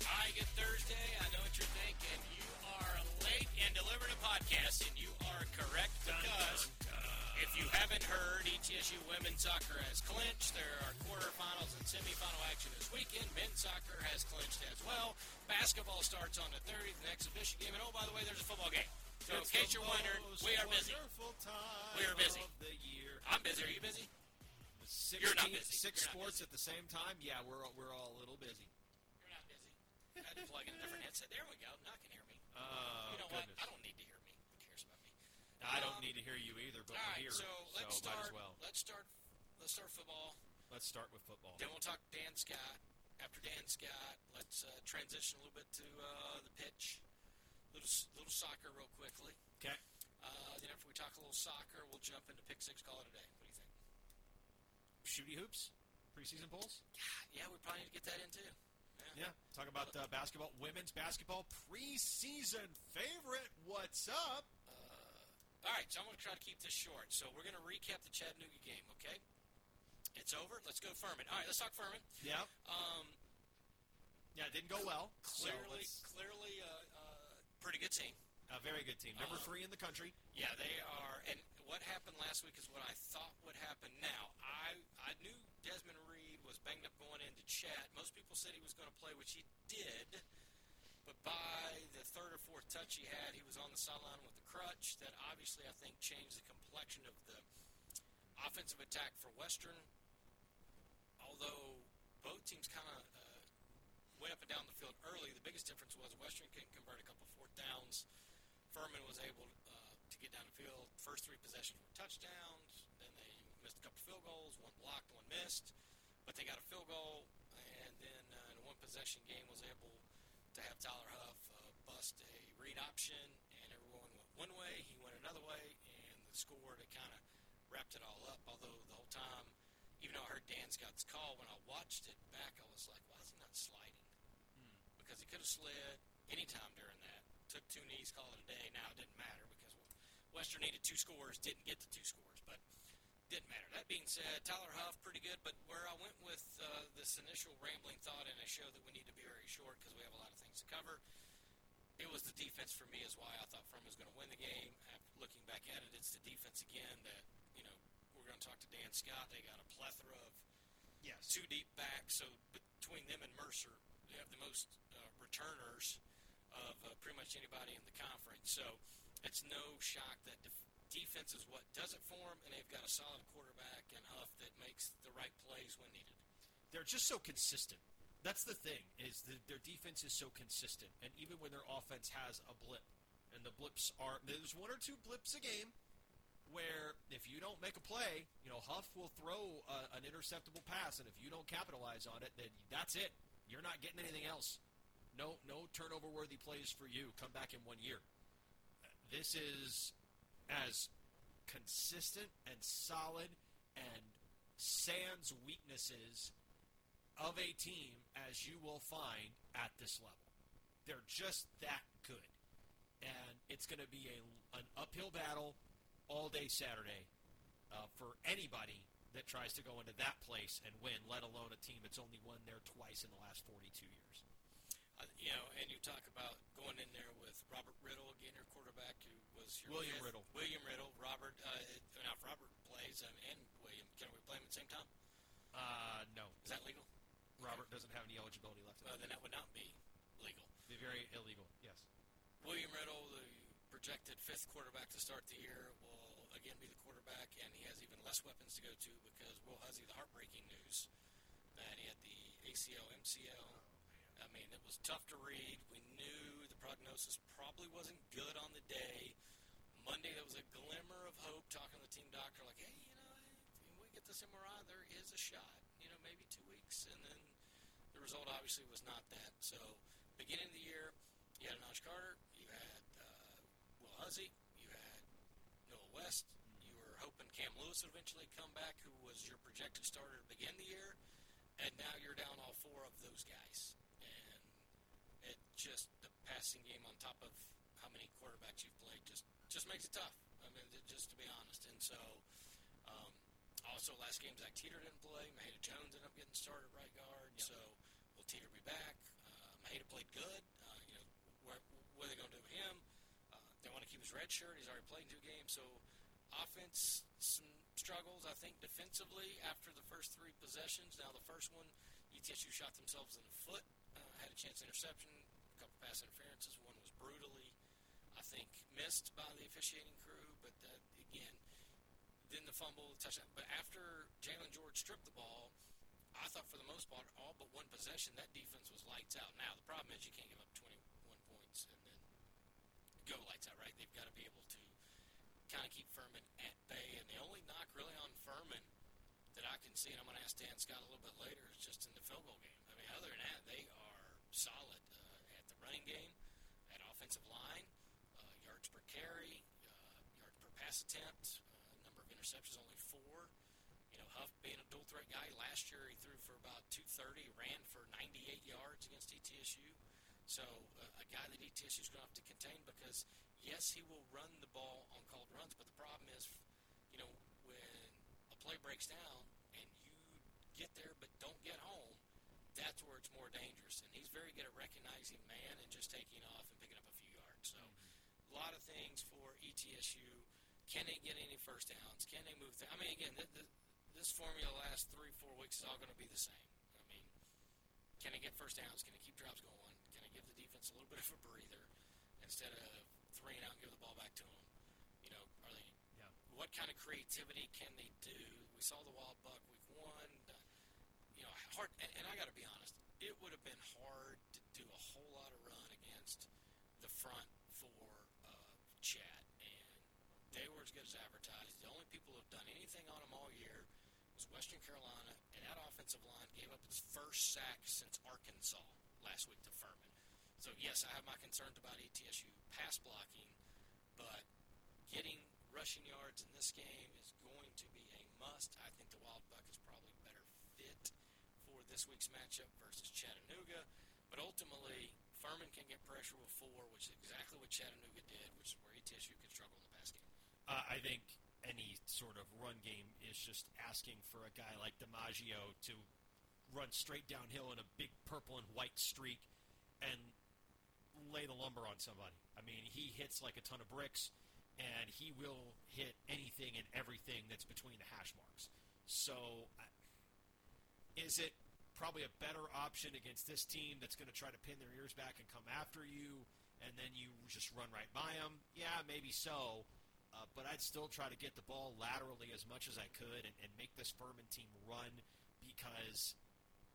All right, good Thursday. I know what you're thinking. You are late and delivering a podcast, and you are correct because if you haven't heard, ETSU women's soccer has clinched. There are quarterfinals and semifinal action this weekend. Men's soccer has clinched as well. Basketball starts on the 30th, an exhibition game. And, oh, by the way, there's a football game. So in case you're wondering, we are busy. We are busy. I'm busy. Are you busy? You're not busy. Six sports at the same time? Yeah, we're all a little busy. You're not busy. I had to plug in a different headset. There we go. Now I can hear me. You know goodness. What? I don't need to hear me. Who cares about me? Now, I don't need to hear you either, but I hear it. Let's start football. Let's start with football. Then we'll talk Dan Scott. After Dan Scott, let's transition a little bit to the pitch. Little soccer real quickly. Okay. Then after we talk a little soccer, we'll jump into Pick 6, Call It a Day. What do you think? Shooty hoops? Preseason polls? Yeah, we probably need to get that in, too. Yeah, talk about basketball, women's basketball preseason favorite. What's up? All right, so I'm going to try to keep this short. So we're going to recap the Chattanooga game, okay? It's over. Let's go Furman. All right, let's talk Furman. Yeah. Yeah, it didn't go well. Clearly, pretty good team. A very good team. Number 3 in the country. Yeah, they are. And what happened last week is what I thought would happen now. I knew Desmond Reed was banged up going into chat. Most people said he was going to play, which he did. But by the third or fourth touch he had, he was on the sideline with the crutch. That obviously, I think, changed the complexion of the offensive attack for Western. Although both teams kind of went up and down the field early, the biggest difference was Western couldn't convert a couple fourth downs. Furman was able to get down the field. First 3 possessions were touchdowns. Then they missed a couple field goals, one blocked, one missed. But they got a field goal, and then in a one-possession game was able to have Tyler Huff bust a read option, and everyone went one way, he went another way, and the score that kind of wrapped it all up. Although the whole time, even though I heard Dan Scott's call, when I watched it back, I was like, why is he not sliding? Because he could have slid any time during that. Took 2 knees, called it a day. Now it didn't matter because Western needed 2 scores, didn't get the 2 scores, but didn't matter. That being said, Tyler Huff, pretty good, but where I went with this initial rambling thought in a show that we need to be very short because we have a lot of things to cover, it was the defense for me is why I thought Furman was going to win the game. After looking back at it, it's the defense again that, you know, we're going to talk to Dan Scott. They got a plethora of two deep backs, so between them and Mercer, they have the most returners of pretty much anybody in the conference. So it's no shock that defense is what does it for them, and they've got a solid quarterback and Huff that makes the right plays when needed. They're just so consistent. That's the thing, is their defense is so consistent, and even when their offense has a blip, and the blips are – there's 1 or 2 blips a game where if you don't make a play, you know, Huff will throw an interceptable pass, and if you don't capitalize on it, then that's it. You're not getting anything else. No turnover-worthy plays for you. Come back in 1 year. This is as consistent and solid and sans weaknesses of a team as you will find at this level. They're just that good. And it's going to be an uphill battle all day Saturday for anybody that tries to go into that place and win, let alone a team that's only won there twice in the last 42 years. You know, and you talk about going in there with Robert Riddle, again, your quarterback, who was your Riddle. William Riddle. Robert, now if Robert plays and William, can we play him at the same time? No. Is that legal? Robert doesn't have any eligibility left. Well, then that would not be legal. It'd be very illegal, yes. William Riddle, the projected 5th quarterback to start the year, will again be the quarterback, and he has even less weapons to go to because Will Hussey, the heartbreaking news that he had the ACL, MCL. I mean, it was tough to read. We knew the prognosis probably wasn't good on the day. Monday, there was a glimmer of hope talking to the team doctor, like, hey, you know, if we get this MRI, there is a shot, you know, maybe 2 weeks. And then the result obviously was not that. So beginning of the year, you had Anosh Anosh Carter, you had Will Hussey, you had Noah West. You were hoping Cam Lewis would eventually come back, who was your projected starter to begin the year, and now you're down all four of those guys. And it just, the passing game on top of how many quarterbacks you've played just makes it tough, I mean, just to be honest. And so, also last game Zach Teeter didn't play. Maheda Jones ended up getting started right guard. Yep. So will Teeter be back? Maheda played good. What are they going to do with him? They want to keep his red shirt. He's already played 2 games. So offense, some struggles, I think, defensively after the first 3 possessions. Now the first one, ETSU shot themselves in the foot, had a chance at interception, a couple pass interferences. One was brutally, I think, missed by the officiating crew. But, again, then the fumble, touchdown. But after Jalen George stripped the ball, I thought for the most part, all but one possession, that defense was lights out. Now the problem is you can't give up 21 points and then go lights out, right? They've got to be able to kind of keep Furman at bay. And the only knock really on Furman that I can see, and I'm going to ask Dan Scott a little bit later, is just in the field goal game. I mean, other than that, they are solid at the running game, at offensive line, yards per carry, yards per pass attempt, number of interceptions, only 4. You know, Huff being a dual threat guy, last year he threw for about 230, ran for 98 yards against ETSU. So a guy that ETSU is going to have to contain, because yes, he will run the ball on called runs, but the problem is, you know, when a play breaks down and you get there but don't get home, that's where it's more dangerous. And he's very good at recognizing man and just taking off and picking up a few yards. So a lot of things for ETSU. Can they get any first downs? Can they move things? I mean, again, this formula last 3-4 weeks is all going to be the same. I mean, can they get first downs? Can they keep drives going? Can I give the defense a little bit of a breather instead of 3 and out and give the ball back to them? You know, are they? Yeah. What kind of creativity can they do? We saw the wild buck week 1. You know, hard. And I got to be honest, it would have been hard to do a whole lot of run against the front for Chat, and they were as good as advertised. The only people who have done anything on them all year was Western Carolina, and that offensive line gave up its first sack since Arkansas last week to Furman. So, yes, I have my concerns about ETSU pass blocking, but getting rushing yards in this game is going to be a must. I think the Wild Buck is probably a better fit for this week's matchup versus Chattanooga, but ultimately Furman can get pressure with 4, which is exactly what Chattanooga did, which is where ETSU can struggle in the pass game. I think any sort of run game is just asking for a guy like DiMaggio to run straight downhill in a big purple and white streak and lay the lumber on somebody. I mean, he hits like a ton of bricks, and he will hit anything and everything that's between the hash marks. So is it probably a better option against this team that's going to try to pin their ears back and come after you, and then you just run right by them? Yeah, maybe so, but I'd still try to get the ball laterally as much as I could and make this Furman team run, because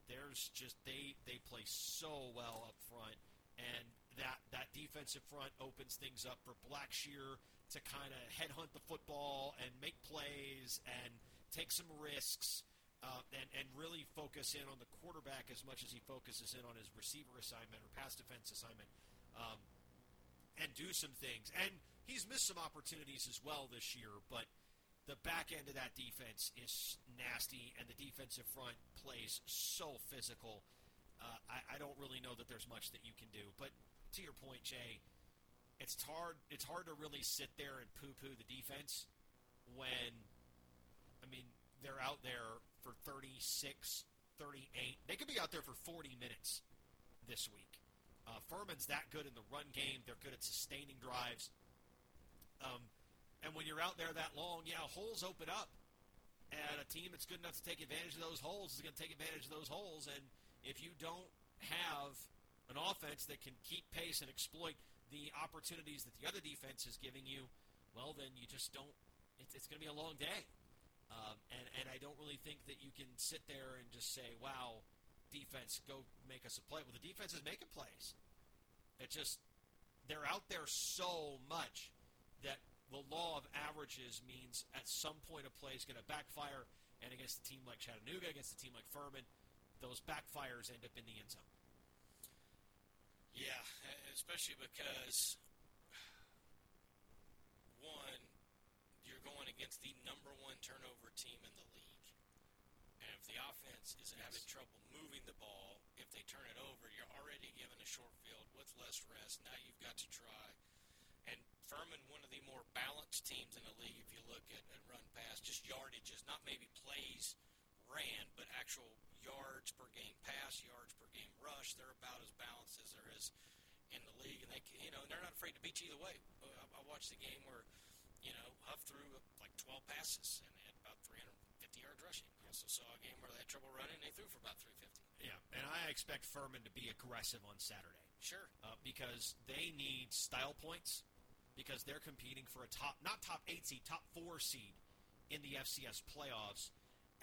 there's just they play so well up front, and that defensive front opens things up for Blackshear to kind of headhunt the football and make plays and take some risks and really focus in on the quarterback as much as he focuses in on his receiver assignment or pass defense assignment, and do some things. And he's missed some opportunities as well this year, but the back end of that defense is nasty, and the defensive front plays so physical. I don't really know that there's much that you can do. But to your point, Jay, it's hard to really sit there and poo-poo the defense when, I mean, they're out there for 36, 38. They could be out there for 40 minutes this week. Furman's that good in the run game. They're good at sustaining drives. And when you're out there that long, yeah, holes open up. And a team that's good enough to take advantage of those holes is going to take advantage of those holes. And if you don't have an offense that can keep pace and exploit the opportunities that the other defense is giving you, well, then you just don't – it's going to be a long day. And I don't really think that you can sit there and just say, wow, defense, go make us a play. Well, the defense is making plays. It's just they're out there so much that the law of averages means at some point a play is going to backfire, and against a team like Chattanooga, against a team like Furman, those backfires end up in the end zone. Yeah, especially because, one, you're going against the #1 turnover team in the league. And if the offense is having trouble moving the ball, if they turn it over, you're already given a short field with less rest. Now you've got to try. And Furman, one of the more balanced teams in the league, if you look at run-pass, just yardages, not maybe plays ran, but actual yards per game pass, yards per game rush. They're about as balanced as there is in the league, and they're not afraid to beat you either way. I watched the game where Huff threw like 12 passes and had about 350 yards rushing. I also saw a game where they had trouble running, and they threw for about 350. Yeah, and I expect Furman to be aggressive on Saturday. Sure, because they need style points, because they're competing for a top 4 seed in the FCS playoffs.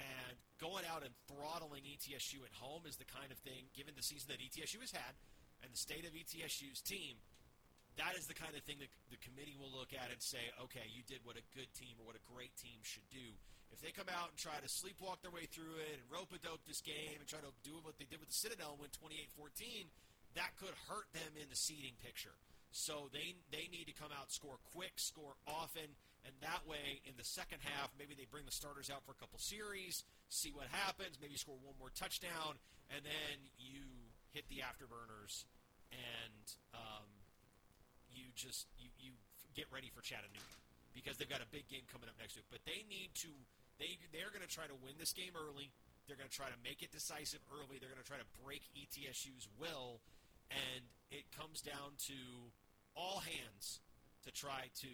And going out and throttling ETSU at home is the kind of thing, given the season that ETSU has had and the state of ETSU's team, that is the kind of thing that the committee will look at and say, okay, you did what a good team or what a great team should do. If they come out and try to sleepwalk their way through it and rope-a-dope this game and try to do what they did with the Citadel and win 28-14, that could hurt them in the seeding picture. So they need to come out, score quick, score often, and that way in the second half maybe they bring the starters out for a couple series, see what happens, maybe score one more touchdown, and then you hit the afterburners and you get ready for Chattanooga, because they've got a big game coming up next week. But they need to they're going to try to win this game early. They're going to try to make it decisive early. They're going to try to break ETSU's will, and it comes down to all hands to try to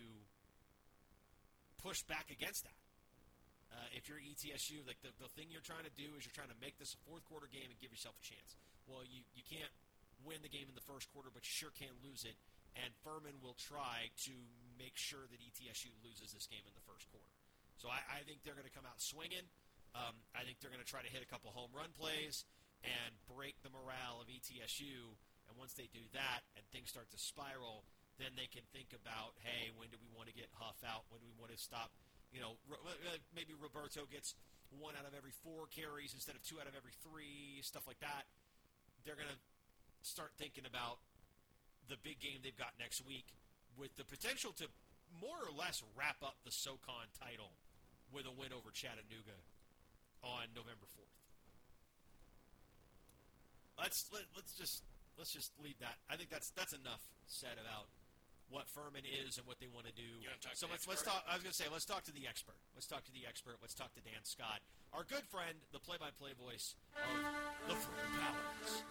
push back against that. If you're ETSU, like the thing you're trying to do is you're trying to make this a fourth-quarter game and give yourself a chance. Well, you can't win the game in the first quarter, but you sure can lose it, and Furman will try to make sure that ETSU loses this game in the first quarter. So I think they're going to come out swinging. I think they're going to try to hit a couple home run plays and break the morale of ETSU, and once they do that and things start to spiral, then they can think about, hey, when do we want to get Huff out? When do we want to stop? Maybe Roberto gets 1 out of every 4 carries instead of 2 out of every 3, stuff like that. They're going to start thinking about the big game they've got next week with the potential to more or less wrap up the SoCon title with a win over Chattanooga on November 4th. Let's just leave that. I think that's enough said about what Furman is and what they want to do. So let's talk to the expert. Let's talk to Dan Scott, our good friend, the play-by-play voice of the Furman Paladins.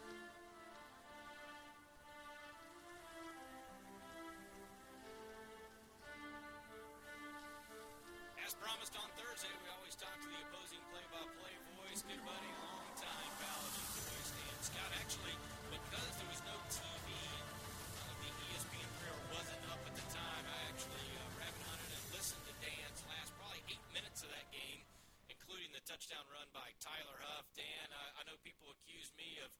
As promised on Thursday, we always talk to the opposing play-by-play voice, good buddy, long-time Paladin voice, Dan Scott. Actually, because there was no TV, the ESPN player wasn't up at the time, I actually rabbit hunted and listened to Dan's last probably 8 minutes of that game, including the touchdown run by Tyler Huff. Dan, I know people accuse me of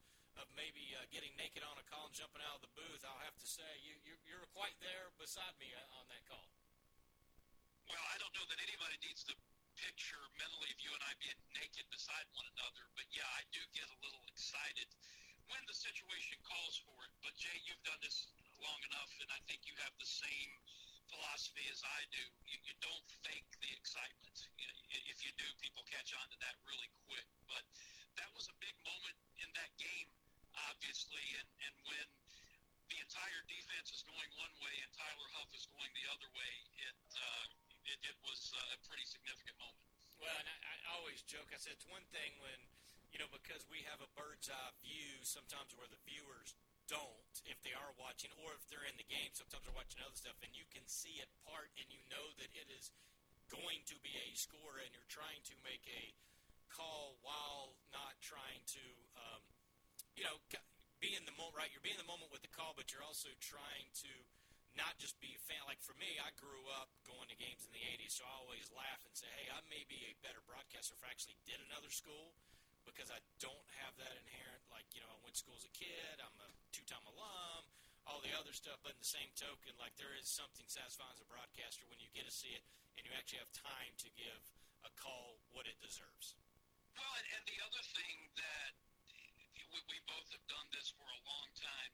maybe getting naked on a call and jumping out of the booth. I'll have to say you're quite there beside me on that call. Well, I don't know that anybody needs to picture mentally of you and I being naked beside one another, but yeah, I do get a little excited when the situation calls for it. But Jay, you've done this long enough, and I think you have the same philosophy as I do. You don't fake the excitement. If you do, people catch on to that really quick. But that was a big moment in that game, obviously, and when the entire defense is going one way and Tyler Huff is going the other way, it was a pretty significant moment. Well, and I always joke. I said it's one thing when, because we have a bird's-eye view sometimes where the viewers don't, if they are watching, or if they're in the game, sometimes they're watching other stuff, and you can see it part, and you know that it is going to be a score, and you're trying to make a call while not trying to, be in the moment, right? You're being in the moment with the call, but you're also trying to not just be a fan. Like, for me, I grew up going to games in the 80s, so I always laugh and say, hey, I may be a better broadcaster if I actually did another school, because I don't have that inherent, I went to school as a kid, I'm a 2-time alum, all the other stuff, but in the same token, there is something satisfying as a broadcaster when you get to see it and you actually have time to give a call what it deserves. Well, and the other thing that we both have done this for a long time,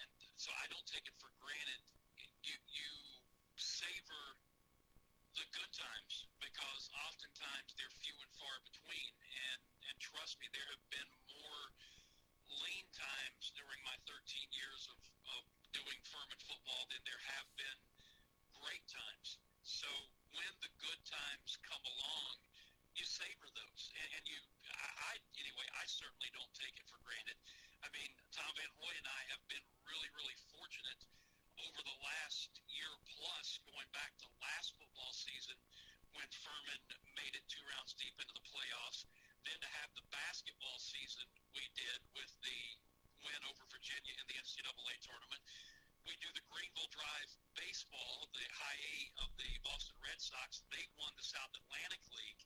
and so I don't take it for granted. You savor the good times, because oftentimes they're few and far between, and trust me, there have been more lean times during my 13 years of doing Furman football than there have been great times. So when the good times come along, you savor those, and I certainly don't take it for granted. I mean, Tom Van Hoy and I have been really, really fortunate over the last year plus, going back to last football season when Furman made it 2 rounds deep into the playoffs, then to have the basketball season we did with the win over Virginia in the NCAA tournament. We do the Greenville Drive baseball, the high A of the Boston Red Sox. They won the South Atlantic League.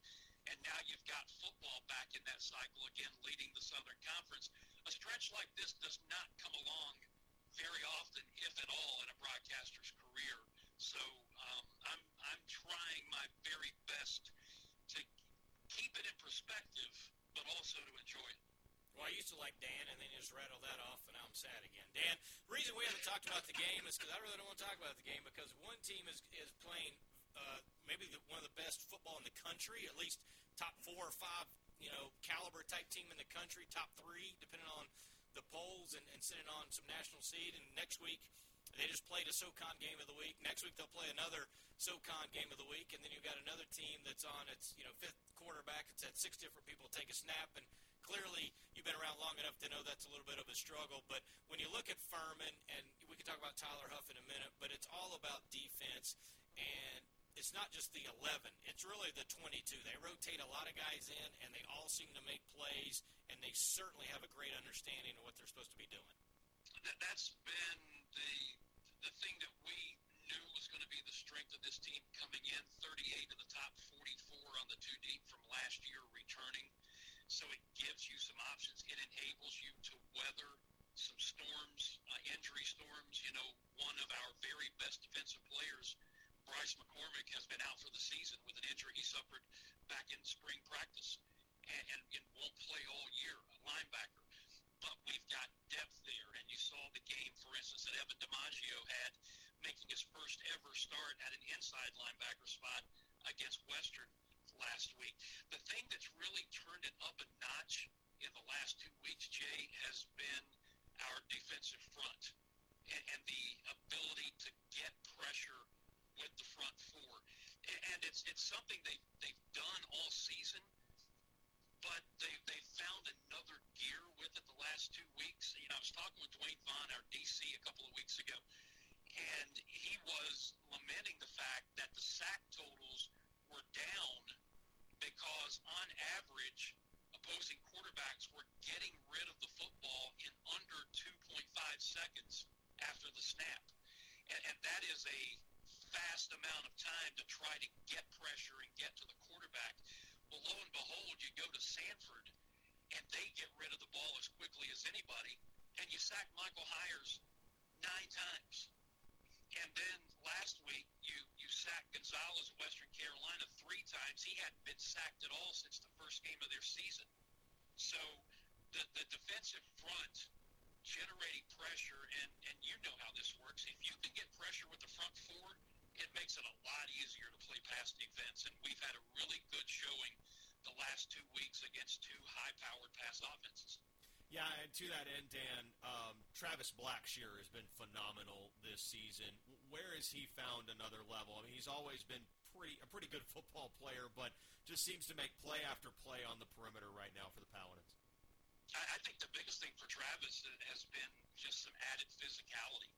And now you've got football back in that cycle again, leading the Southern Conference. A stretch like this does not come along very often, if at all, in a broadcaster's career. So I'm trying my very best to keep it in perspective, but also to enjoy it. Well, I used to like Dan, and then you just rattle that off, and now I'm sad again. Dan, the reason we haven't talked about the game is because I really don't want to talk about the game, because one team is playing maybe one of the best football in the country, at least top 4 or 5, caliber type team in the country, top 3, depending on the polls, and sitting on some national seed. And next week, they just played a SoCon game of the week. Next week, they'll play another SoCon game of the week. And then you've got another team that's on its, 5th quarterback. It's had 6 different people take a snap. And clearly, you've been around long enough to know that's a little bit of a struggle. But when you look at Furman, and we can talk about Tyler Huff in a minute, but it's all about defense. And it's not just the 11. It's really the 22. They rotate a lot of guys in, and they all seem to make plays, and they certainly have a great understanding of what they're supposed to be doing. That's been the thing that we knew was going to be the strength of this team coming in, 38 of the top 44 on the 2 deep from last year returning. So it gives you some options. It enables you to weather some storms, injury storms. One of our very best defensive players, Bryce McCormick, has been out for the season with an injury he suffered back in spring practice and won't play all year, a linebacker. But we've got depth there, and you saw the game, for instance, that Evan DiMaggio had, making his first ever start at an inside linebacker spot against Western last week. The thing that's really turned it up a notch in the last 2 weeks, Jay, has been our defensive front and the ability to get pressure with the front four, and it's something they've done all season, but they found another gear with it the last 2 weeks. I was talking with Dwayne Vaughn, our DC, a couple of weeks ago, and he was lamenting the fact that the sack totals were down because, on average, opposing quarterbacks were getting rid of the football in under 2.5 seconds after the snap, and that is a fast amount of time to try to get pressure and get to the quarterback. Well, lo and behold, you go to Samford, and they get rid of the ball as quickly as anybody, and you sack Michael Hires 9 times. And then last week, you sacked Gonzalez of Western Carolina 3 times. He hadn't been sacked at all since the first game of their season. So the defensive front generating pressure, and you know how this works. If you can get pressure with the front four, it makes it a lot easier to play pass defense, and we've had a really good showing the last 2 weeks against 2 high-powered pass offenses. Yeah, and to that end, Dan, Travis Blackshear has been phenomenal this season. Where has he found another level? I mean, he's always been a pretty good football player, but just seems to make play after play on the perimeter right now for the Paladins. I think the biggest thing for Travis has been just some added physicality.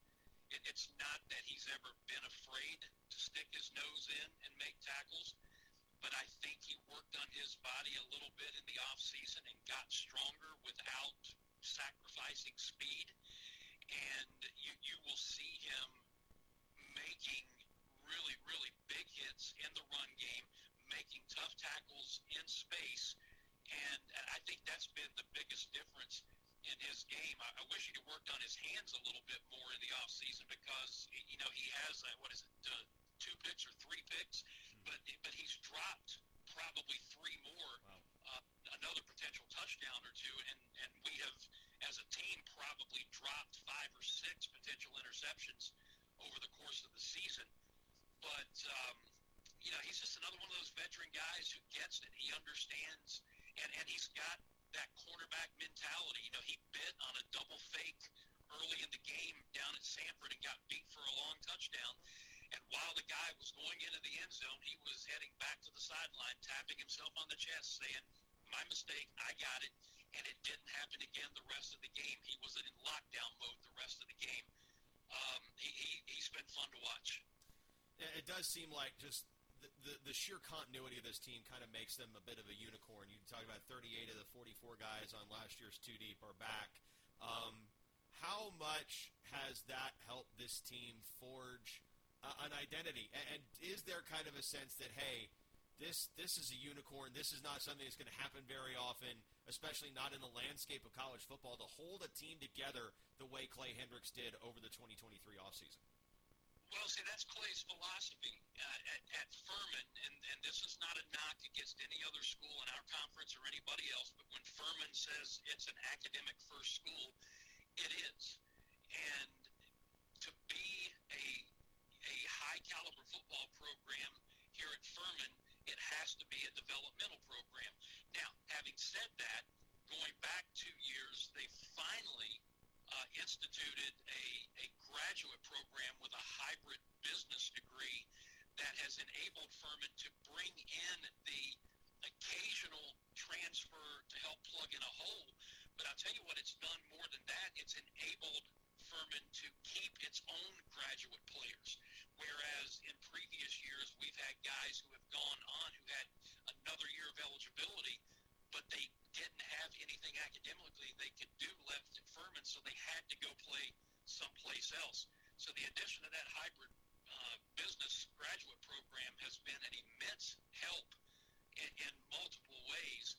It's not that he's ever been afraid to stick his nose in and make tackles, but I think he worked on his body a little bit in the offseason and got stronger without sacrificing speed. And you will see him making really, really big hits in the run game, making tough tackles in space, and I think that's been the biggest difference in his game. I wish he'd worked on his hands a little bit more in the offseason, because, he has, 2 picks or 3 picks, but he's dropped probably three more, another potential touchdown or two, and we have, as a team, probably dropped 5 or 6 potential interceptions over the course of the season. But, you know, he's just another one of those veteran guys who gets it. He understands, and he's got that quarterback mentality. You know, he bit on a double fake early in the game down at Samford and got beat for a long touchdown. And while the guy was going into the end zone, he was heading back to the sideline, tapping himself on the chest, saying, "My mistake, I got it." And it didn't happen again the rest of the game. He was in lockdown mode the rest of the game. He's been fun to watch. It does seem like just the sheer continuity of this team kind of makes them a bit of a unicorn. You talked about 38 of the 44 guys on last year's Two Deep are back. How much has that helped this team forge an identity, and is there kind of a sense that, hey, this is a unicorn, this is not something that's going to happen very often, especially not in the landscape of college football, to hold a team together the way Clay Hendricks did over the 2023 offseason? Well, see, that's Clay's philosophy at Furman, and this is not a knock against any other school in our conference or anybody else, but when Furman says it's an academic-first school, it is. And to be a high-caliber football program here at Furman, it has to be a developmental program. Now, having said that, going back 2 years, they finally instituted a graduate program with a hybrid business degree that has enabled Furman to bring in the occasional transfer to help plug in a hole. But I'll tell you what it's done more than that. It's enabled Furman to keep its own graduate players, whereas in previous years we've had guys who have gone on who had another year of eligibility, but they didn't have anything academically they could do left at Furman, so they had to go play someplace else. So the addition of that hybrid business graduate program has been an immense help in multiple ways.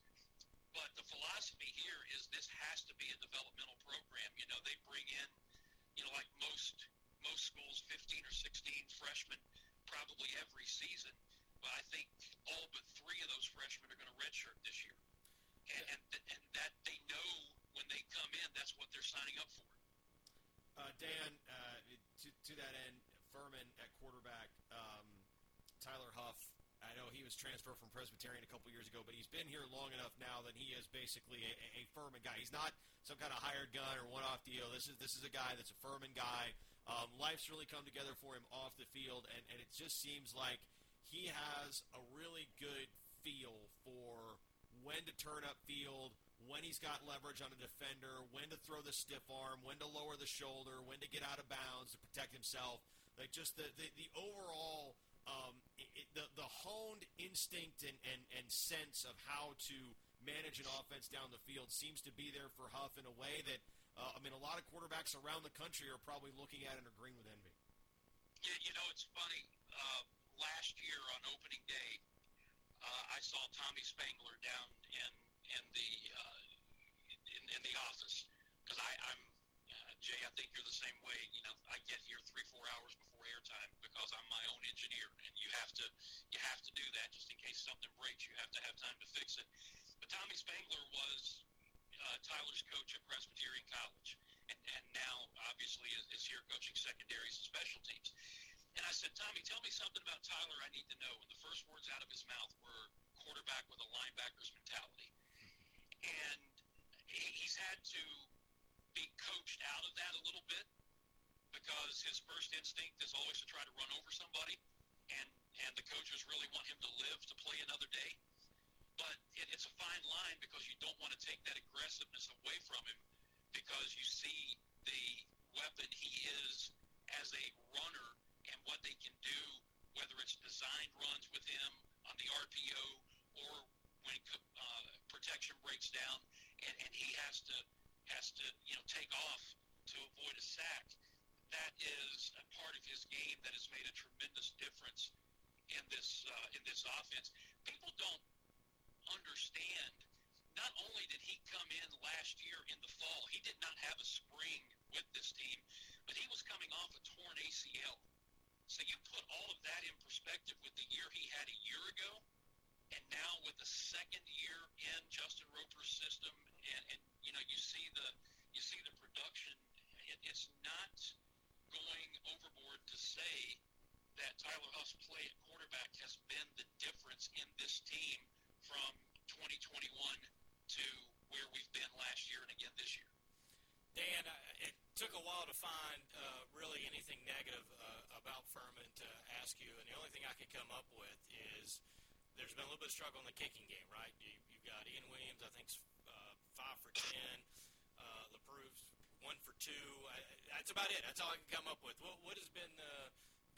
But the philosophy here is this has to be a developmental program. You know, they bring in, you know, like most schools, 15 or 16 freshmen probably every season. But I think all but 3 of those freshmen are going to redshirt this year. And that they know when they come in, that's what they're signing up for. Dan, to that end, Furman at quarterback, Tyler Huff, I know he was transferred from Presbyterian a couple years ago, but he's been here long enough now that he is basically a Furman guy. He's not some kind of hired gun or one-off deal. This is a guy that's a Furman guy. Life's really come together for him off the field, and it just seems like he has a really good feel for when to turn up field, when he's got leverage on a defender, when to throw the stiff arm, when to lower the shoulder, when to get out of bounds to protect himself. Like just the overall the honed instinct and sense of how to manage an offense down the field seems to be there for Huff in a way that, a lot of quarterbacks around the country are probably looking at and agreeing with envy. Yeah, you know, it's funny. Last year on opening day, I saw Tommy Spangler down in the office because I'm Jay, I think you're the same way. You know, I get here 3-4 hours before airtime because I'm my own engineer, and you have to do that just in case something breaks. You have to have time to fix it. But Tommy Spangler was Tyler's coach at Presbyterian College, and now obviously is here coaching secondaries and special teams. And I said, "Tommy, tell me something about Tyler I need to know." And the first words out of his mouth were quarterback with a linebacker's mentality, and he's had to be coached out of that a little bit because his first instinct is always to try to run over somebody, and the coaches really want him to live to play another day. But it's a fine line because you don't want to take that aggressiveness away from him because you see the weapon he is as a runner and what they can do, whether it's designed runs with him on the RPO or when protection breaks down, and he has to, you know, take off to avoid a sack. That is a part of his game that has made a tremendous difference in this offense. People don't understand. Not only did he come in last year in the fall, he did not have a spring with this team, but he was coming off a torn ACL. So you put all of that in perspective with the year he had a year ago, And now with the second year in Justin Roper's system, and you know, you see the production. It's not going overboard to say that Tyler Huff's play at quarterback has been the difference in this team from 2021 to where we've been last year and again this year. Dan, it took a while to find really anything negative about Furman to ask you, and the only thing I could come up with is there's been a little bit of struggle in the kicking game, right? You've got Ian Williams, I think, 5 for 10. LaProuve's 1 for 2. That's about it. That's all I can come up with. What has been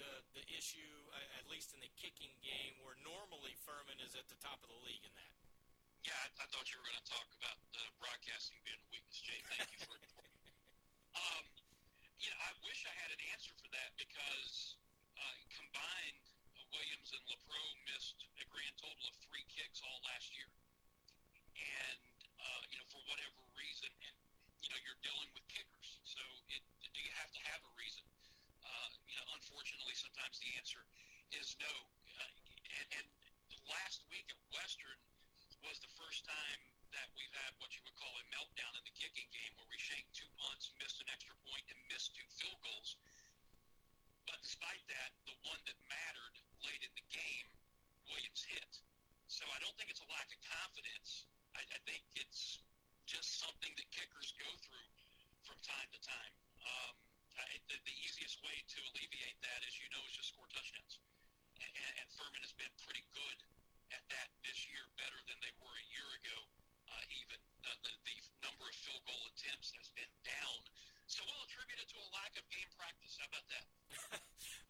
the issue, at least in the kicking game, where normally Furman is at the top of the league in that? Yeah, I thought you were going to talk about broadcasting being a weakness, Jay. Thank you for it. I wish I had an answer for that because combined, Williams and LaPrue missed a grand total of 3 kicks all last year. And, for whatever reason, and, you're dealing with kickers. So do you have to have a reason? Unfortunately, sometimes the answer is no. And last week at Western was the first time that we've had what you would call a meltdown in the kicking game, where we shanked 2 punts, missed an extra point, and missed 2 field goals. But despite that, the one that mattered late in the game, Williams hit. So I don't think it's a lack of confidence. I think it's just something that kickers go through from time to time. The easiest way to alleviate that, as you know, is just score touchdowns. And Furman has been pretty good at that this year, better than they were a year ago. Even the number of field goal attempts has been down. So we'll attribute it to a lack of game practice. How about that?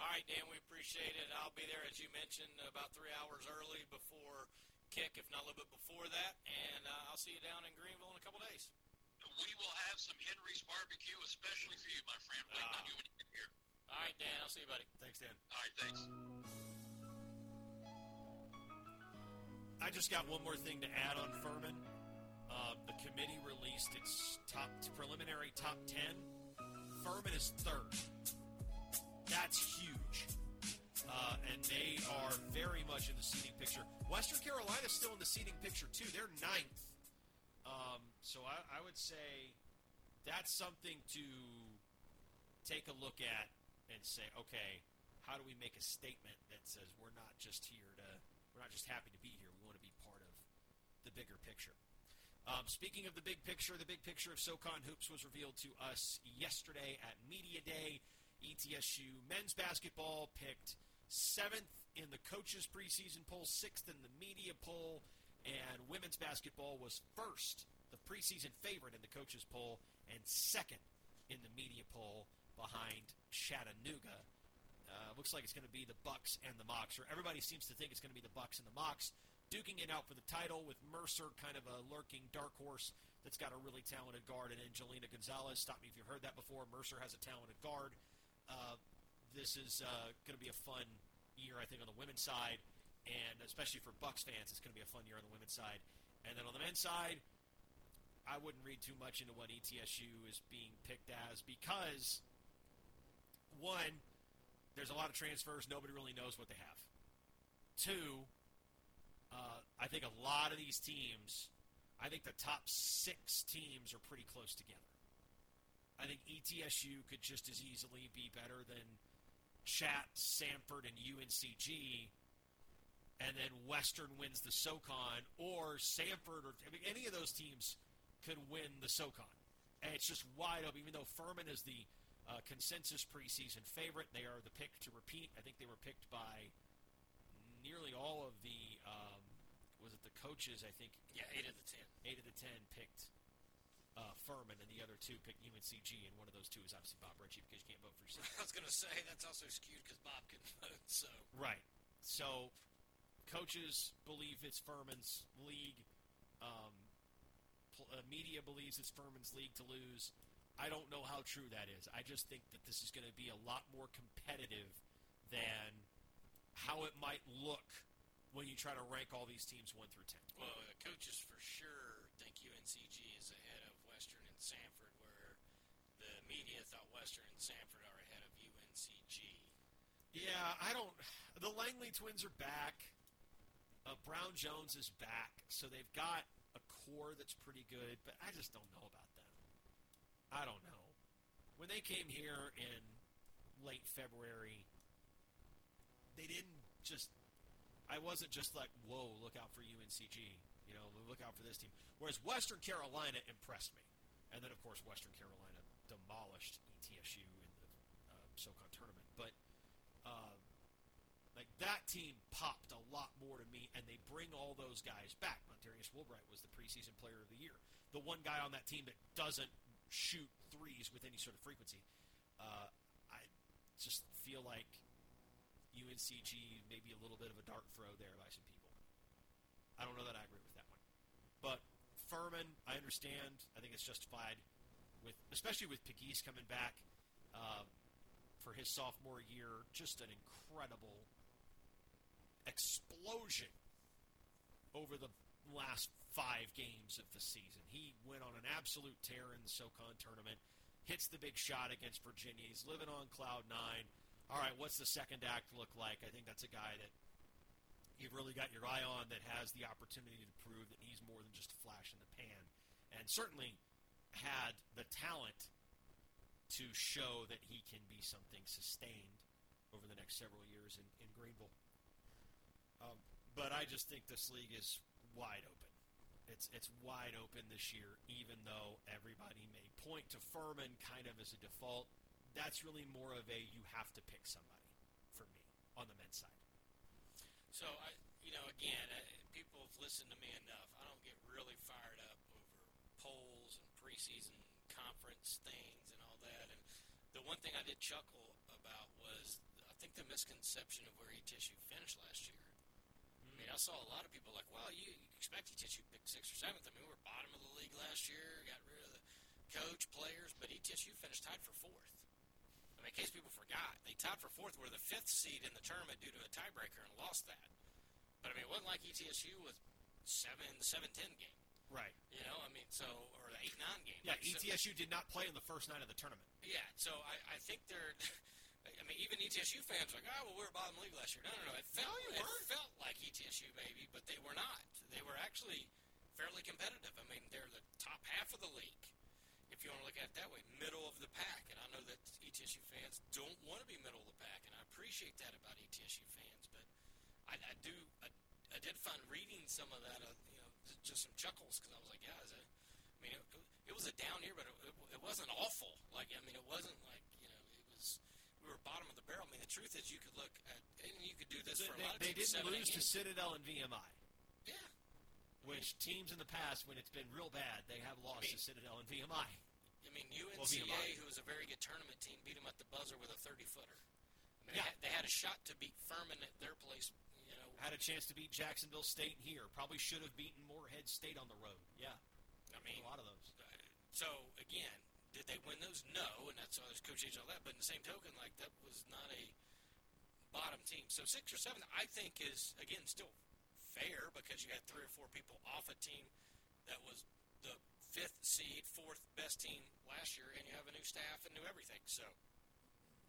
All right, Dan, we appreciate it. I'll be there, as you mentioned, about 3 hours early before kick, if not a little bit before that. And I'll see you down in Greenville in a couple days. We will have some Henry's barbecue, especially for you, my friend. Wait on you when you get here. All right, Dan. I'll see you, buddy. Thanks, Dan. All right, thanks. I just got one more thing to add on Furman. The committee released its preliminary top 10. Furman is 3rd. That's huge. And they are very much in the seeding picture. Western Carolina is still in the seeding picture, too. They're 9th. So I would say that's something to take a look at and say, okay, how do we make a statement that says we're not just here to... We're not just happy to be here. We want to be part of the bigger picture. Speaking of the big picture of SoCon Hoops was revealed to us yesterday at Media Day. ETSU men's basketball picked 7th in the coaches' preseason poll, 6th in the media poll, and women's basketball was 1st, the preseason favorite in the coaches' poll, and 2nd in the media poll behind Chattanooga. Looks like it's going to be the Bucks and the Mocs, or everybody seems to think it's going to be the Bucks and the Mocs, duking it out for the title with Mercer, kind of a lurking dark horse that's got a really talented guard, and Angelina Gonzalez. Stop me if you've heard that before. Mercer has a talented guard. This is going to be a fun year, I think, on the women's side, and especially for Bucks fans, it's going to be a fun year on the women's side. And then on the men's side, I wouldn't read too much into what ETSU is being picked as because, one, there's a lot of transfers. Nobody really knows what they have. 2, I think a lot of these teams, I think the top 6 teams are pretty close together. I think ETSU could just as easily be better than Chatt, Samford, and UNCG, and then Western wins the SoCon, or Samford, or any of those teams could win the SoCon. And it's just wide open, even though Furman is the consensus preseason favorite. They are the pick to repeat. I think they were picked by nearly all of the, was it the coaches, I think? Yeah, 8 of the 10. 8 of the 10 picked Furman, and the other 2 picked UNCG, and one of those 2 is obviously Bob Ritchie because you can't vote for yourself. I was going to say, that's also skewed because Bob couldn't vote, so. Right. So, coaches believe it's Furman's league. Media believes it's Furman's league to lose. I don't know how true that is. I just think that this is going to be a lot more competitive than how it might look when you try to rank all these teams 1 through 10. Well, the coaches for sure think UNCG is ahead of Western and Samford, where the media thought Western and Samford are ahead of UNCG. Yeah, I don't – the Langley twins are back. Brown Jones is back, so they've got a core that's pretty good, but I just don't know about them. I don't know. When they came here in late February, they didn't just – I wasn't just like, whoa, look out for UNCG. You know, look out for this team. Whereas Western Carolina impressed me. And then, of course, Western Carolina demolished ETSU in the SoCon tournament. But, like, that team popped a lot more to me, and they bring all those guys back. Monterius Woolbright was the preseason player of the year. The one guy on that team that doesn't shoot threes with any sort of frequency. I just feel like UNCG may be a little bit of a dart throw there by some people. I don't know that I agree with that one. But Furman, I understand. I think it's justified, especially with Pegues coming back for his sophomore year. Just an incredible explosion over the last 5 games of the season. He went on an absolute tear in the SoCon tournament, hits the big shot against Virginia. He's living on cloud 9. All right, what's the second act look like? I think that's a guy that you've really got your eye on, that has the opportunity to prove that he's more than just a flash in the pan, and certainly had the talent to show that he can be something sustained over the next several years in Greenville. But I just think this league is wide open. It's wide open this year, even though everybody may point to Furman kind of as a default. That's really more of a you have to pick somebody for me on the men's side. So, people have listened to me enough. I don't get really fired up over polls and preseason conference things and all that. And the one thing I did chuckle about was, I think, the misconception of where ETSU finished last year. I mean, I saw a lot of people like, well, you expect ETSU pick 6th or 7th. I mean, we were bottom of the league last year, got rid of the coach, players, but ETSU finished tied for 4th. I mean, in case people forgot, they tied for 4th, were the 5th seed in the tournament due to a tiebreaker and lost that. But, I mean, it wasn't like ETSU was 7-10 game. Right. You know, I mean, so, or the 8-9 game. Yeah, like, ETSU did not play in the first night of the tournament. Yeah, so I think they're, I mean, even ETSU fans are like, oh, well, we were bottom league last year. No, it felt like ETSU, baby, but they were not. They were actually fairly competitive. I mean, they're the top half of the league, if you want to look at it that way, middle of the pack. And I know that ETSU fans don't want to be middle of the pack, and I appreciate that about ETSU fans. But I did find reading some of that, just some chuckles, because I was like, guys, I mean, it was a down year, but it wasn't awful. Like, I mean, it wasn't like, it was, we were bottom of the barrel. I mean, the truth is you could look at, and you could do this for a lot of teams. They didn't lose to Citadel and VMI. Yeah. Which teams in the past, when it's been real bad, they have lost to Citadel and VMI. I mean, UNCA, who was a very good tournament team, beat them at the buzzer with a 30-footer. I mean, they had a shot to beat Furman at their place. You know, had a chance to beat Jacksonville State here. Probably should have beaten Moorhead State on the road. Yeah, I mean, a lot of those. So again, did they win those? No, and that's why there's coaching and all that. But in the same token, like, that was not a bottom team. So 6th or 7th, I think, is again still fair, because you had 3 or 4 people off a team that was the 5th seed, 4th best team last year, and you have a new staff and new everything. So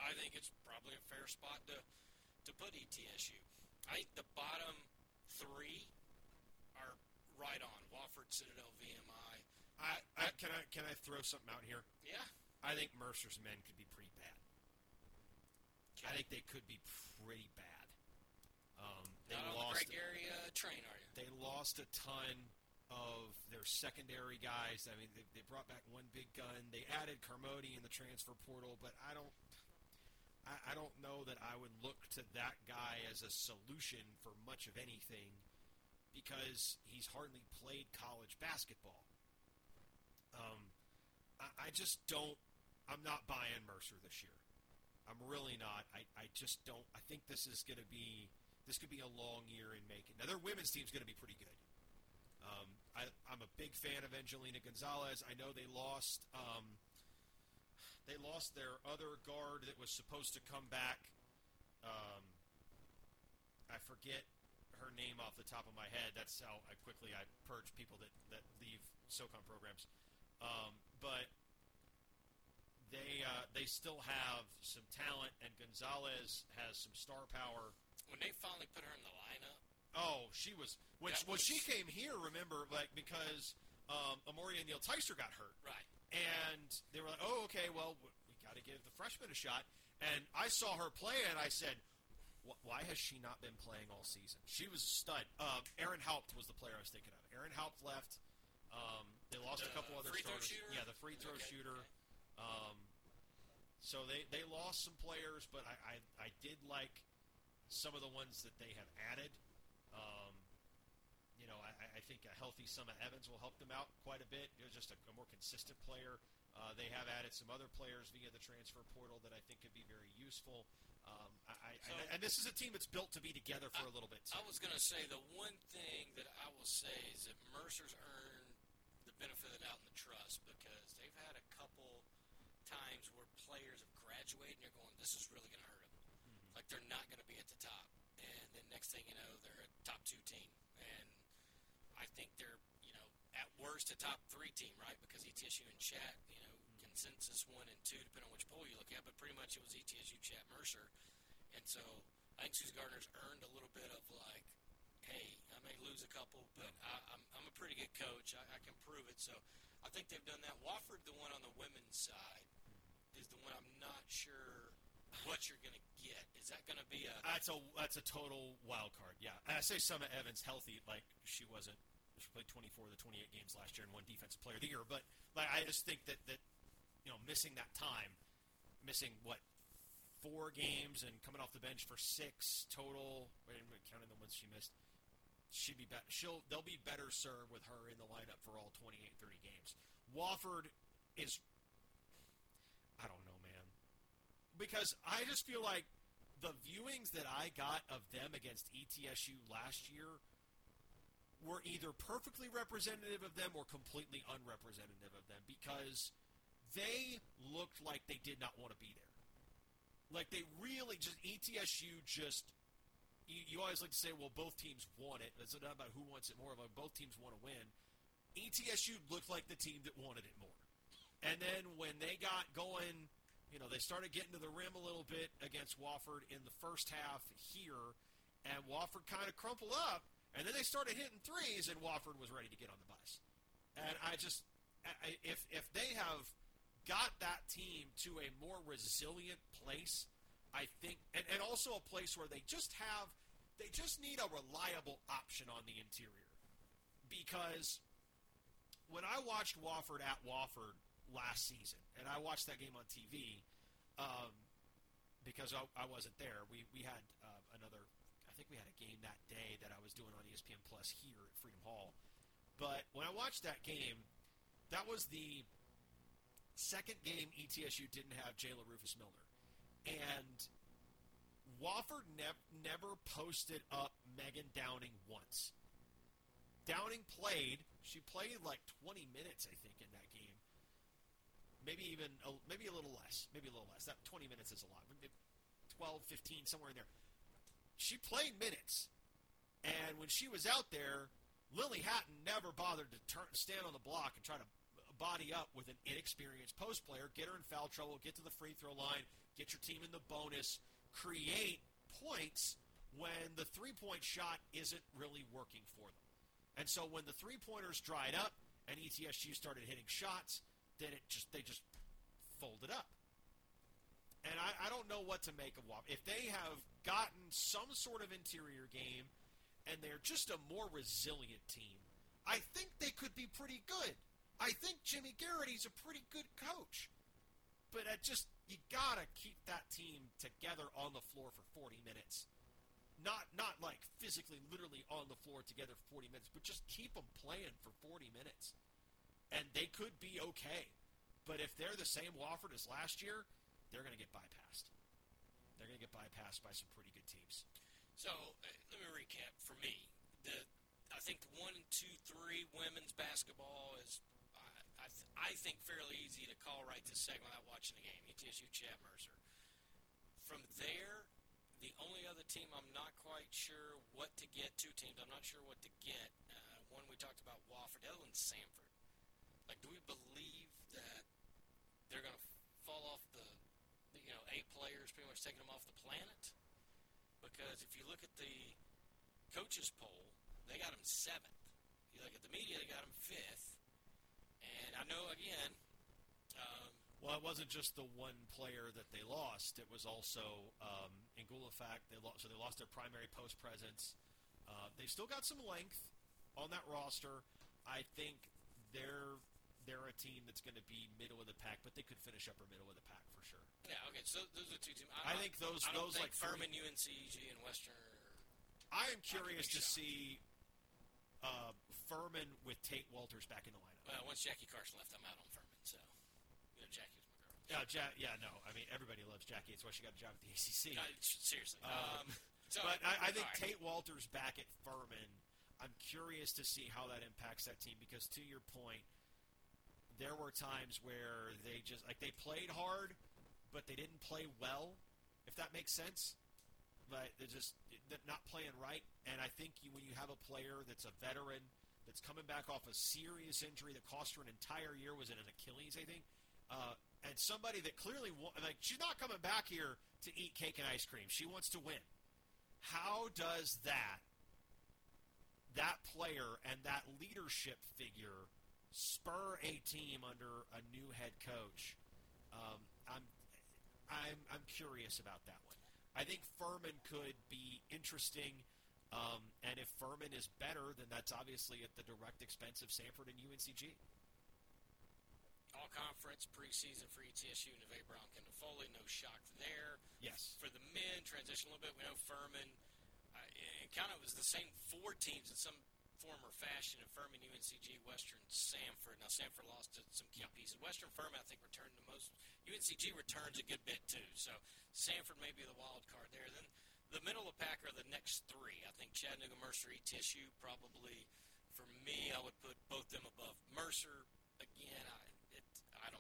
I think it's probably a fair spot to put ETSU. I think the bottom 3 are right on: Wofford, Citadel, VMI. Can I throw something out here? Yeah. I think Mercer's men could be pretty bad. Okay. I think they could be pretty bad. They not lost on the Greg area train, are you? They lost a ton of their secondary guys. I mean, they brought back one big gun. They added Carmody in the transfer portal, but I don't know that I would look to that guy as a solution for much of anything, because he's hardly played college basketball. I'm not buying Mercer this year. I'm really not. I just don't. I think this is going to be, this could be a long year in Macon. Now, their women's team's going to be pretty good. I'm a big fan of Angelina Gonzalez. I know they lost their other guard that was supposed to come back. I forget her name off the top of my head. That's how I purge people that leave SoCon programs. But they still have some talent, and Gonzalez has some star power. When they finally put her in the lineup, Oh, she was. Well, she came here, remember, like, because Amori and Neil Tyser got hurt. Right. And they were like, oh, okay, well, we got to give the freshman a shot. And I saw her play, and I said, why has she not been playing all season? She was a stud. Aaron Haupt was the player I was thinking of. Aaron Haupt left. They lost a couple other starters. Yeah, the free throw shooter. Okay. So they lost some players, but I did like some of the ones that they have added. You know, I think a healthy Summa Evans will help them out quite a bit. It was just a more consistent player. They have added some other players via the transfer portal that I think could be very useful. And this is a team that's built to be together for a little bit. Too. I was going to say the one thing that I will say is that Mercer's earned the benefit of the doubt and the trust because they've had a couple times where players have graduated and they're going, this is really going to hurt them. Mm-hmm. Like they're not going to be at the top. And then next thing you know, they're a top 2 team. And I think they're, you know, at worst a top 3 team, right? Because ETSU and Chat, you know, consensus 1 and 2, depending on which poll you look at, but pretty much it was ETSU, Chat, Mercer. And so I think Suze Gardner's earned a little bit of like, hey, I may lose a couple, but I'm a pretty good coach. I can prove it. So I think they've done that. Wofford, the one on the women's side, is the one I'm not sure what you're going to get. Is that going to be a... That's a total wild card, yeah. And I say Summa Evans healthy, like she wasn't. She played 24 of the 28 games last year and won Defensive Player of the Year. But like, I just think that you know, missing that time, missing, what, 4 games and coming off the bench for 6 total, counting the ones she missed, she'd be better. They'll be better served with her in the lineup for all 28, 30 games. Wofford is... I don't know, man. Because I just feel like the viewings that I got of them against ETSU last year were either perfectly representative of them or completely unrepresentative of them because they looked like they did not want to be there. Like they really just, ETSU just, you always like to say, well, both teams want it. It's not about who wants it more, about both teams want to win. ETSU looked like the team that wanted it more. And then when they got going... You know, they started getting to the rim a little bit against Wofford in the first half here, and Wofford kind of crumpled up, and then they started hitting threes, and Wofford was ready to get on the bus. And I just, if they have got that team to a more resilient place, I think, and also a place where they just need a reliable option on the interior. Because when I watched Wofford at Wofford last season, and I watched that game on TV because I wasn't there. We had I think we had a game that day that I was doing on ESPN Plus here at Freedom Hall. But when I watched that game, that was the second game ETSU didn't have Jayla Rufus Milner. And Wofford never posted up Megan Downing once. Downing played. She played like 20 minutes, I think, in that game. Maybe a little less. That 20 minutes is a lot. 12, 15, somewhere in there. She played minutes. And when she was out there, Lily Hatton never bothered to stand on the block and try to body up with an inexperienced post player, get her in foul trouble, get to the free throw line, get your team in the bonus, create points when the three-point shot isn't really working for them. And so when the three-pointers dried up and ETSU started hitting shots, then they just folded up. And I don't know what to make of Wofford. If they have gotten some sort of interior game and they're just a more resilient team, I think they could be pretty good. I think Jimmy Garrity's a pretty good coach. But you gotta keep that team together on the floor for 40 minutes. Not like physically, literally on the floor together for 40 minutes, but just keep them playing for 40 minutes. And they could be okay. But if they're the same Wofford as last year, they're going to get bypassed. They're going to get bypassed by some pretty good teams. So, let me recap. For me, I think the 1, 2, 3 women's basketball is, I think, fairly easy to call right this second without watching the game. ETSU, Chad, Mercer. From there, the only other team I'm not quite sure what to get, 2 teams I'm not sure what to get. One we talked about, Wofford. The other one's Samford. Like, do we believe that they're going to fall off the, you know, 8 players, pretty much taking them off the planet? Because if you look at the coaches poll, they got him 7th. You look at the media, they got him 5th. And I know, again, well, it wasn't just the one player that they lost. It was also Ngulafak. So they lost their primary post presence. They've still got some length on that roster. I think they're a team that's going to be middle of the pack, but they could finish upper middle of the pack for sure. Yeah, okay. So those are two teams. I think those I don't those think like Furman, UNCG, and Western. I am curious to see Furman with Tate Walters back in the lineup. Well, once Jackie Carson left, I'm out on Furman. So you know, Jackie. Yeah, no. I mean, everybody loves Jackie. That's why she got a job at the ACC. Seriously. So but I think Tate Walters back at Furman, I'm curious to see how that impacts that team because, to your point, there were times where they just – like, they played hard, but they didn't play well, if that makes sense. But they're just not playing right. And I think when you have a player that's a veteran that's coming back off a serious injury that cost her an entire year, was it an Achilles, I think, and somebody that clearly, like, she's not coming back here to eat cake and ice cream. She wants to win. How does that player and that leadership figure spur a team under a new head coach? I'm curious about that one. I think Furman could be interesting, and if Furman is better, then that's obviously at the direct expense of Samford and UNCG. All-conference preseason for ETSU, Neve Brown, Kendall Foley, no shock there. Yes. For the men, transition a little bit. We know Furman, it kind of was the same four teams in some form or fashion of Furman, UNCG, Western, Samford. Now, Samford lost some key pieces. Western Furman, I think, returned the most. UNCG returns a good bit, too. So, Samford may be the wild card there. Then the middle of the pack are the next three. I think Chattanooga, Mercer, ETSU probably, for me, I would put both them above. Mercer, again, I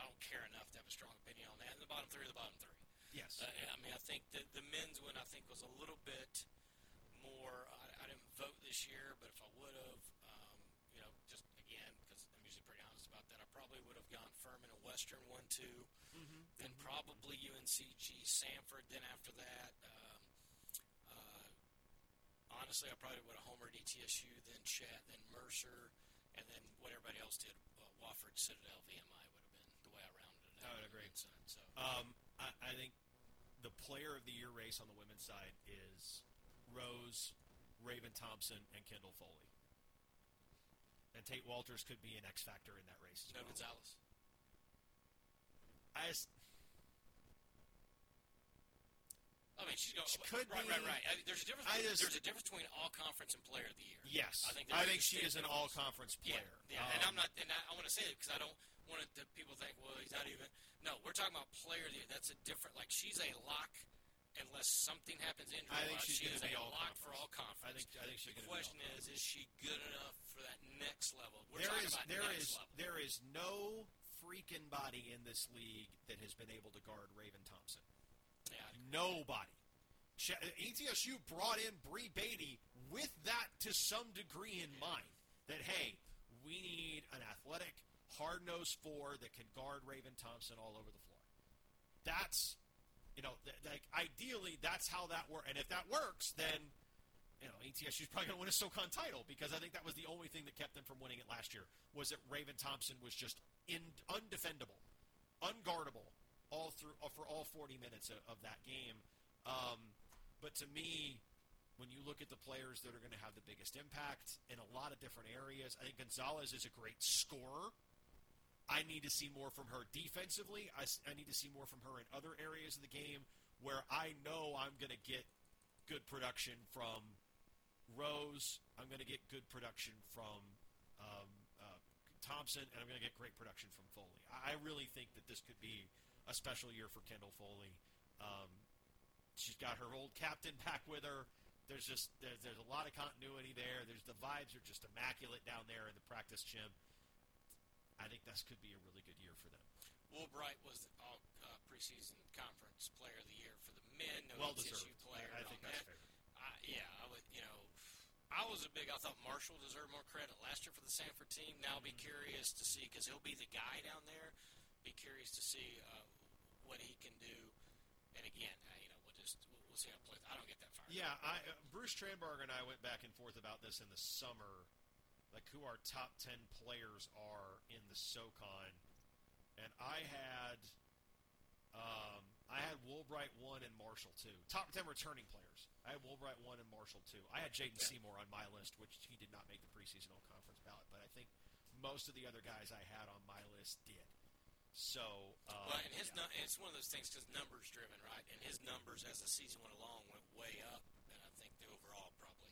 don't care enough to have a strong opinion on that. And the bottom three are the bottom three. Yes. I mean, I think the men's one, I think, was a little bit more. I didn't vote this year, but if I would have, you know, just, again, because I'm usually pretty honest about that, I probably would have gone Furman and Western 1-2, then probably UNCG, Samford, then after that, honestly, I probably would have homered ETSU, then Chet, then Mercer, and then what everybody else did, Wofford, Citadel, VMI. I would agree. I think the player of the year race on the women's side is Rose, Raven Thompson, and Kendall Foley. And Tate Walters could be an X factor in that race as well. No Gonzalez. I mean, she could be. I mean, there's a difference between all-conference and player of the year. Yes. I think she is an all-conference player. Yeah, and I'm not. And I want to say that because I don't want it to people think, well, he's not even. No, we're talking about player of the year. That's a different. Like, she's a lock unless something happens injury. I think she's going to be a lock for all-conference. I think she's going to be. The question is she good enough for that next level? We're talking about next level. There is no freaking body in this league that has been able to guard Raven Thompson. Nobody. ETSU brought in Bree Beatty with that to some degree in mind that, hey, we need an athletic, hard-nosed four that can guard Raven Thompson all over the floor. That's, you know, ideally that's how that works. And if that works, then, you know, ETSU's probably going to win a SoCon title because I think that was the only thing that kept them from winning it last year was that Raven Thompson was just undefendable, unguardable. For all 40 minutes of that game. But to me, when you look at the players that are going to have the biggest impact in a lot of different areas, I think Gonzalez is a great scorer. I need to see more from her defensively. I need to see more from her in other areas of the game where I know I'm going to get good production from Rose. I'm going to get good production from Thompson, and I'm going to get great production from Foley. I really think that this could be a special year for Kendall Foley. She's got her old captain back with her. There's just there's a lot of continuity there. The vibes are just immaculate down there in the practice gym. I think this could be a really good year for them. Woolbright was the preseason conference player of the year for the men. No well deserved. Player I think that's fair. I would. You know, I thought Marshall deserved more credit last year for the Samford team. Now I'll be curious to see because he'll be the guy down there. Be curious to see what he can do, and again, we'll see how it plays. I don't get that far. Yeah, Bruce Tranbarger and I went back and forth about this in the summer, like who our top 10 players are in the SoCon, and I had Woolbright 1 and Marshall 2. Top 10 returning players. I had Woolbright 1 and Marshall 2. I had Jaden Seymour on my list, which he did not make the preseason all-conference ballot, but I think most of the other guys I had on my list did. So, it's one of those things because numbers driven, right? And his numbers as the season went along went way up, and I think the overall probably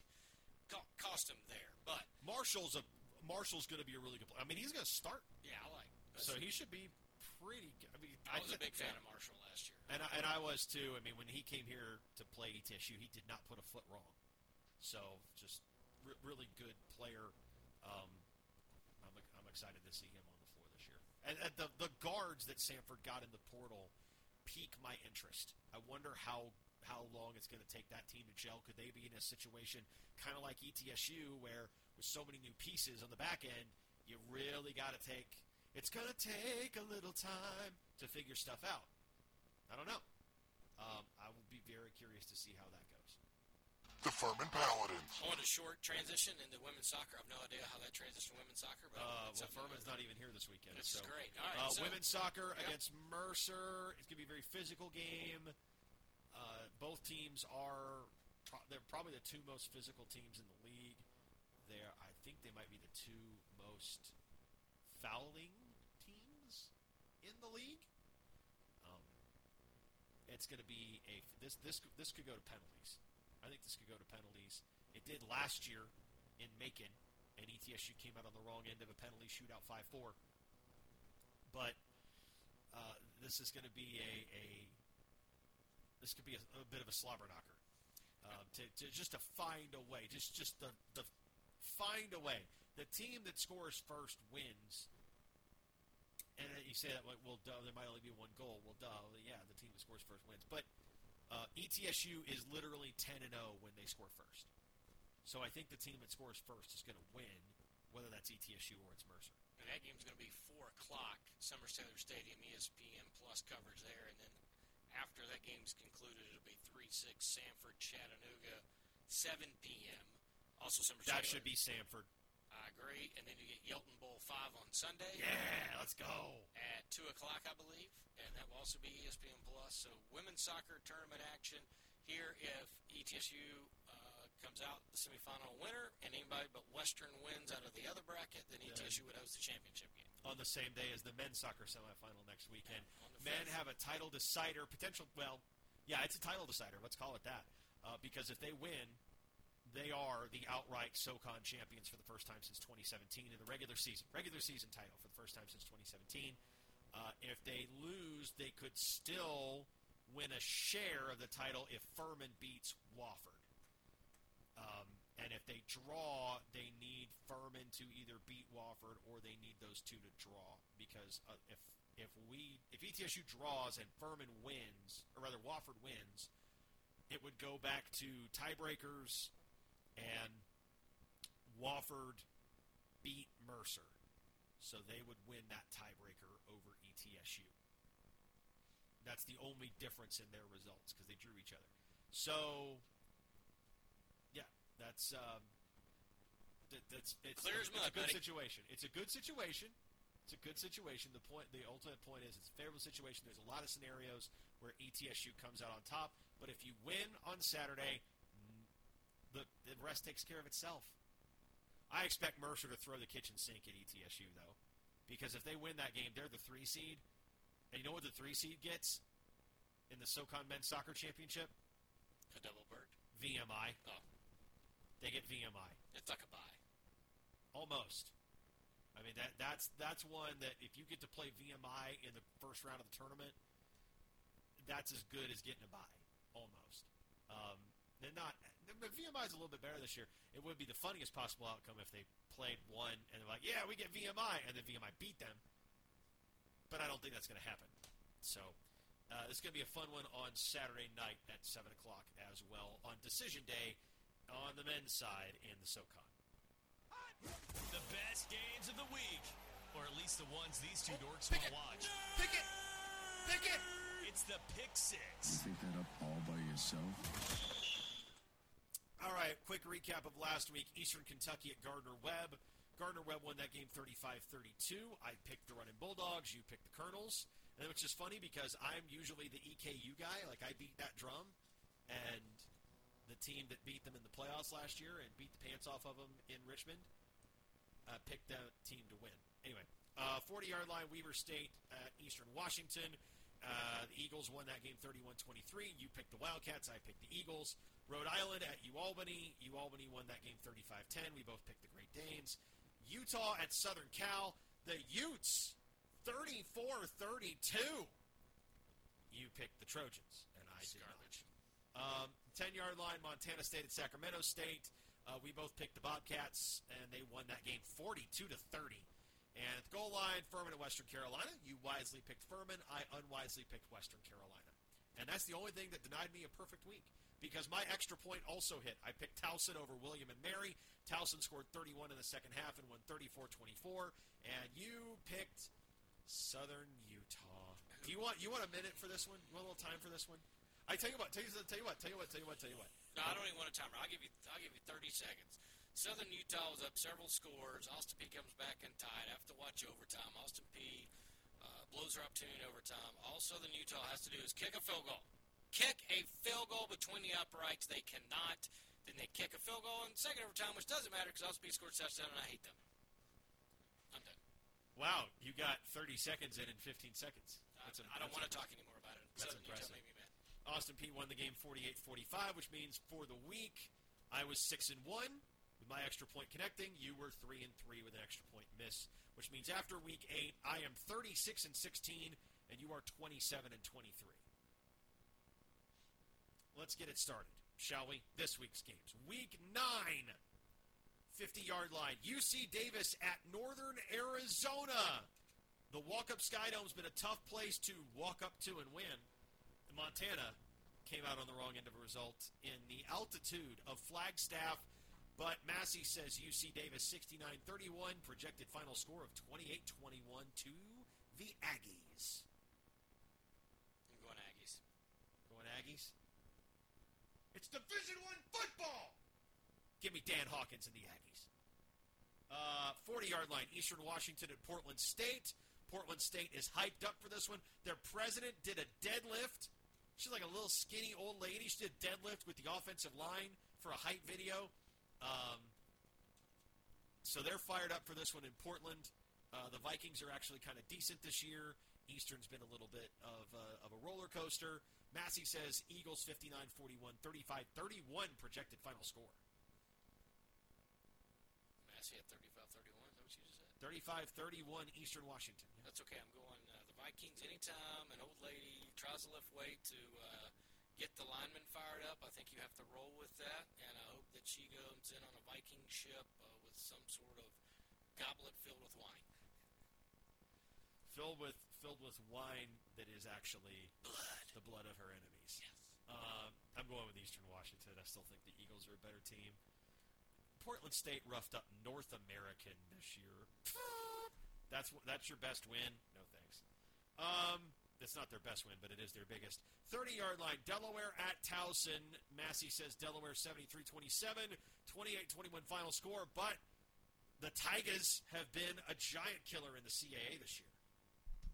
cost him there. But Marshall's going to be a really good player. I mean, he's going to start. Yeah, I like him. So he should be pretty good. I mean, I was a big fan of Marshall last year, and I was too. I mean, when he came here to play ETSU, he did not put a foot wrong. So just really good player. I'm excited to see him on the floor this year. And the guards that Samford got in the portal pique my interest. I wonder how long it's going to take that team to gel. Could they be in a situation kind of like ETSU where with so many new pieces on the back end, you really got to take – it's going to take a little time to figure stuff out. I don't know. I will be very curious to see how that goes. The Furman Paladins. I want a short transition into women's soccer. I have no idea how that transitioned to women's soccer. But Furman's not even here this weekend. This is great. All right, women's soccer against Mercer. It's going to be a very physical game. Both teams are they're probably the two most physical teams in the league. I think they might be the two most fouling teams in the league. It's going to be this could go to penalties. I think this could go to penalties. It did last year in Macon, and ETSU came out on the wrong end of a penalty shootout 5-4. But this is going to be a bit of a slobber knocker to find a way. Just find a way. The team that scores first wins. And you say that like, well, duh, there might only be one goal. Well, duh, yeah, the team that scores first wins, but. ETSU is literally 10-0 when they score first. So I think the team that scores first is going to win, whether that's ETSU or it's Mercer. And that game's going to be 4 o'clock, Summers Taylor Stadium, ESPN Plus coverage there. And then after that game's concluded, it'll be 3-6, Samford, Chattanooga, 7 p.m. Also, Summers Taylor. That should be Samford. I agree. And then you get Yelton Bowl 5 on Sunday. Yeah, let's go. At 2 o'clock, I believe. And that will also be ESPN Plus. So women's soccer tournament action here if ETSU comes out the semifinal winner and anybody but Western wins out of the other bracket, then ETSU would host the championship game. On the same day as the men's soccer semifinal next weekend. Men have a title decider potential. Well, yeah, it's a title decider. Let's call it that. Because if they win, they are the outright SoCon champions for the first time since 2017 in the regular season title for the first time since 2017. If they lose, they could still win a share of the title if Furman beats Wofford. And if they draw, they need Furman to either beat Wofford or they need those two to draw because if ETSU draws and Furman wins, or rather Wofford wins, it would go back to tiebreakers. And Wofford beat Mercer, so they would win that tiebreaker over ETSU. That's the only difference in their results because they drew each other. So, yeah, It's a good situation. It's a good situation. The ultimate point is it's a favorable situation. There's a lot of scenarios where ETSU comes out on top, but if you win on Saturday. The rest takes care of itself. I expect Mercer to throw the kitchen sink at ETSU, though, because if they win that game, they're the 3 seed. And you know what the 3 seed gets in the SoCon Men's Soccer Championship? A double bird. VMI. Oh. They get VMI. It's like a bye. Almost. I mean, that's one that if you get to play VMI in the first round of the tournament, that's as good as getting a bye. Almost. They're not. The VMI is a little bit better this year. It would be the funniest possible outcome if they played one and they're like, "Yeah, we get VMI," and then VMI beat them. But I don't think that's going to happen. So it's going to be a fun one on Saturday night at 7:00 as well on Decision Day on the men's side in the SoCon. The best games of the week, or at least the ones these two dorks will watch. Pick it! Pick it! It's the Pick Six. You pick that up all by yourself. quick recap of last week. Eastern Kentucky at Gardner-Webb. Gardner-Webb won that game 35-32. I picked the Running Bulldogs. You picked the Colonels. And which is funny because I'm usually the EKU guy. Like, I beat that drum. And the team that beat them in the playoffs last year and beat the pants off of them in Richmond picked that team to win. Anyway, 40-yard line, Weber State at Eastern Washington. The Eagles won that game 31-23. You picked the Wildcats. I picked the Eagles. Rhode Island at UAlbany. UAlbany won that game 35-10. We both picked the Great Danes. Utah at Southern Cal. The Utes, 34-32. You picked the Trojans, and I did not. 10-yard line, Montana State at Sacramento State. We both picked the Bobcats, and they won that game 42-30. And at the goal line, Furman at Western Carolina. You wisely picked Furman. I unwisely picked Western Carolina. And that's the only thing that denied me a perfect week because my extra point also hit. I picked Towson over William & Mary. Towson scored 31 in the second half and won 34-24. And you picked Southern Utah. Do you want a minute for this one? You want a little time for this one? I tell you what. No, I don't even want a timer. I'll give you 30 seconds. Southern Utah was up several scores. Austin Peay comes back and tied. I have to watch overtime. Austin Peay blows her opportunity in overtime. All Southern Utah has to do is kick a field goal. Kick a field goal between the uprights. They cannot. Then they kick a field goal in second overtime, which doesn't matter because Austin Peay scored a touchdown, and I hate them. I'm done. Wow, you got 30 seconds in 15 seconds. I don't want to talk anymore about it. That's Southern impressive. Utah made me mad. Austin Peay won the game 48-45, which means for the week I was 6-1. With my extra point connecting, you were 3-3 with an extra point miss, which means after week 8, I am 36-16, and you are 27-23. Let's get it started, shall we? This week's games. Week 9, 50-yard line. UC Davis at Northern Arizona. The walk-up Skydome's been a tough place to walk up to and win. Montana came out on the wrong end of a result in the altitude of Flagstaff. But Massey says UC Davis 69-31, projected final score of 28-21 to the Aggies. I'm going Aggies. Going Aggies? It's Division I football! Give me Dan Hawkins and the Aggies. 40-yard line, Eastern Washington at Portland State. Portland State is hyped up for this one. Their president did a deadlift. She's like a little skinny old lady. She did a deadlift with the offensive line for a hype video. So they're fired up for this one in Portland. The Vikings are actually kind of decent this year. Eastern's been a little bit of a roller coaster. Massey says Eagles 59-41, 35-31 projected final score. Massey at 35-31, is that what you just said? 35-31 Eastern Washington. Yeah. That's okay, I'm going the Vikings anytime. An old lady tries to lift weight to... get the linemen fired up. I think you have to roll with that, and I hope that she goes in on a Viking ship with some sort of goblet filled with wine. Filled with wine that is actually the blood of her enemies. Yes. I'm going with Eastern Washington. I still think the Eagles are a better team. Portland State roughed up North American this year. That's your best win? No thanks. That's not their best win, but it is their biggest. 30-yard line, Delaware at Towson. Massey says Delaware 73-27, 28-21 final score, but the Tigers have been a giant killer in the CAA this year.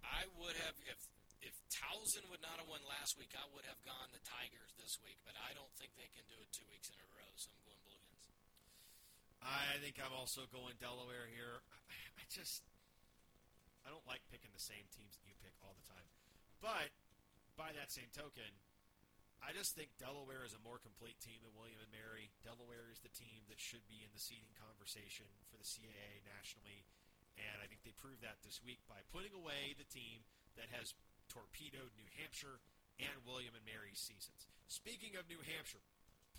I would have, if Towson would not have won last week, I would have gone the Tigers this week, but I don't think they can do it 2 weeks in a row, so I'm going Blue Hens. I think I'm also going Delaware here. I don't like picking the same teams that you pick all the time. But by that same token, I just think Delaware is a more complete team than William & Mary. Delaware is the team that should be in the seeding conversation for the CAA nationally, and I think they proved that this week by putting away the team that has torpedoed New Hampshire and William & Mary's seasons. Speaking of New Hampshire,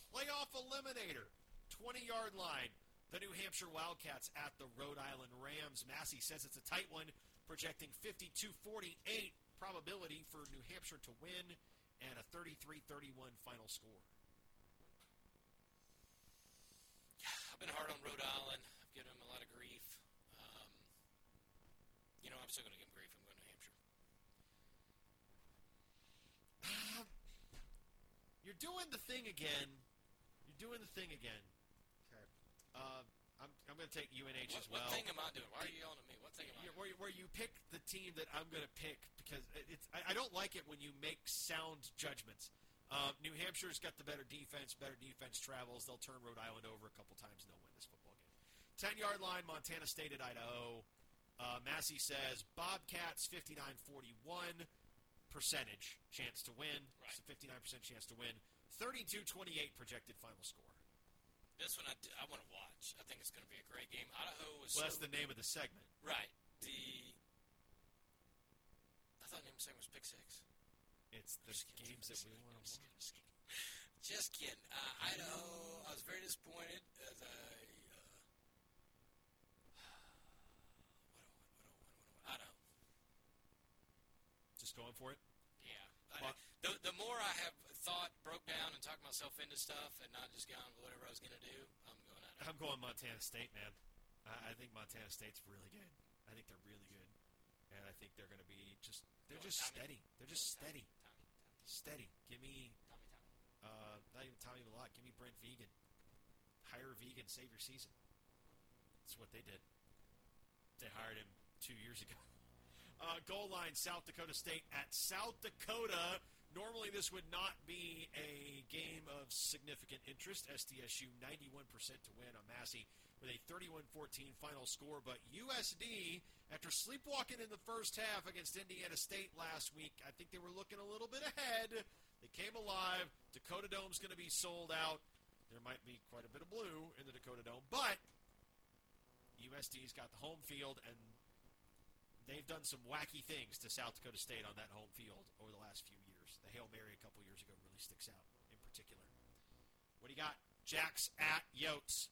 playoff eliminator, 20-yard line, the New Hampshire Wildcats at the Rhode Island Rams. Massey says it's a tight one, projecting 52-48. Probability for New Hampshire to win, and a 33-31 final score. Yeah, I've been hard on Rhode Island. I've given them a lot of grief. I'm still going to give them grief. I'm going to New Hampshire. You're doing the thing again. I'm going to take UNH as well. What thing am I doing? Why are you yelling at me? What thing am I doing? Where you pick the team that I'm going to pick, because it's I don't like it when you make sound judgments. New Hampshire's got the better defense travels. They'll turn Rhode Island over a couple times, and they'll win this football game. 10-yard line, Montana State at Idaho. Massey says Bobcats, 59-41 percentage chance to win. Right. It's a 59% chance to win. 32-28 projected final score. This one I want to watch. I think it's going to be a great game. Idaho was. Well, that's the name of the segment. Right. I thought the name of the segment was Pick Six. It's the games that we want to watch. Just kidding. Idaho, I was very disappointed. I know. Just going for it? Yeah. The more I have thought, broke down, and talked myself into stuff, and not just gone with whatever I was going to do, I'm going out of it. I'm going Montana State, man. I think Montana State's really good. I think they're really good. And I think they're going to be just – they're just steady. They're just steady. Steady. Give me – not even Tommy Malott. Give me Brent Vegan. Hire Vegan. Save your season. That's what they did. They hired him 2 years ago. Goal line, South Dakota State at South Dakota. Normally this would not be a game of significant interest. SDSU 91% to win on Massey with a 31-14 final score. But USD, after sleepwalking in the first half against Indiana State last week, I think they were looking a little bit ahead. They came alive. Dakota Dome's going to be sold out. There might be quite a bit of blue in the Dakota Dome. But USD's got the home field, and they've done some wacky things to South Dakota State on that home field over the last few years. The Hail Mary a couple years ago really sticks out in particular. What do you got? Jacks at Yotes.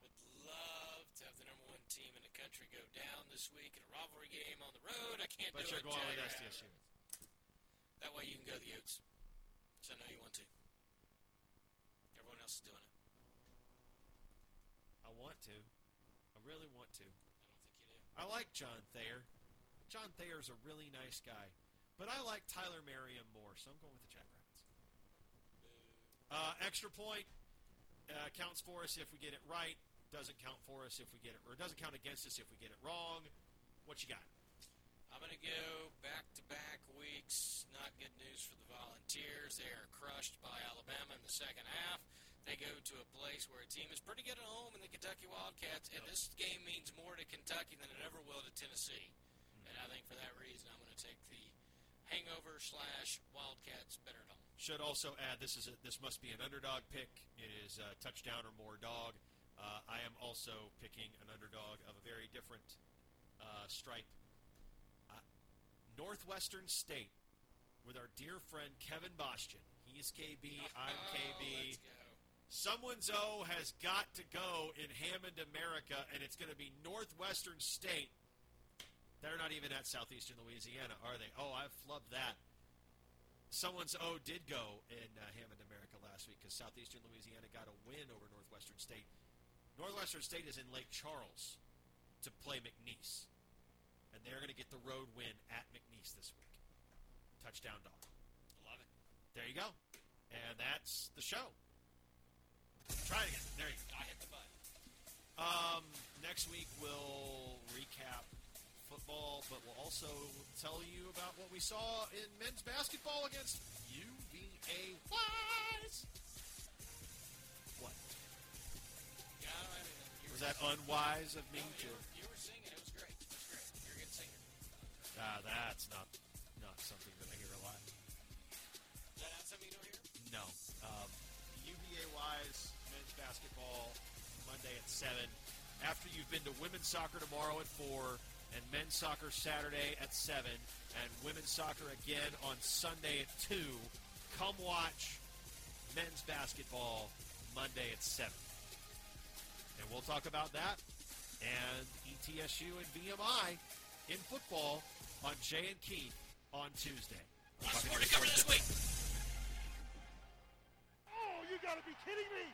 Would love to have the number one team in the country go down this week in a rivalry game on the road. I can't do it. But you're going with SDSU. That way you can go to the Yotes. So I know you want to. Everyone else is doing it. I want to. I really want to. I like John Thayer. John Thayer's a really nice guy. But I like Tyler Merriam more, so I'm going with the Jackrabbits. Extra point counts for us if we get it right. Doesn't count for us if we get it – or doesn't count against us if we get it wrong. What you got? I'm going to go back-to-back weeks. Not good news for the Volunteers. They are crushed by Alabama in the second half. They go to a place where a team is pretty good at home in the Kentucky Wildcats, and this game means more to Kentucky than it ever will to Tennessee. And I think for that reason, I'm going to take the hangover / Wildcats better at home. Should also add, this must be an underdog pick. It is a touchdown or more dog. I am also picking an underdog of a very different stripe. Northwestern State, with our dear friend Kevin Bostian. He's KB, I'm KB. Let's go. Someone's O has got to go in Hammond, America, and it's going to be Northwestern State. They're not even at Southeastern Louisiana, are they? Oh, I flubbed that. Someone's O did go in Hammond, America last week because Southeastern Louisiana got a win over Northwestern State. Northwestern State is in Lake Charles to play McNeese, and they're going to get the road win at McNeese this week. Touchdown dog. I love it. There you go. And that's the show. Try it again. There you go. I hit the button. Next week we'll recap football, but we'll also tell you about what we saw in men's basketball against UVA Wise. What? Yeah, I don't have anything. Was that unwise of me to? You were singing. It was great. It was great. You're a good singer. That's not something that I hear a lot. Is that not something you don't hear? No. UVA Wise men's basketball Monday at 7. After you've been to women's soccer tomorrow at 4, and men's soccer Saturday at 7, and women's soccer again on Sunday at 2, come watch men's basketball Monday at 7. And we'll talk about that and ETSU and VMI in football on Jay and Keith on Tuesday. Lots more to cover this week. You gotta be kidding me!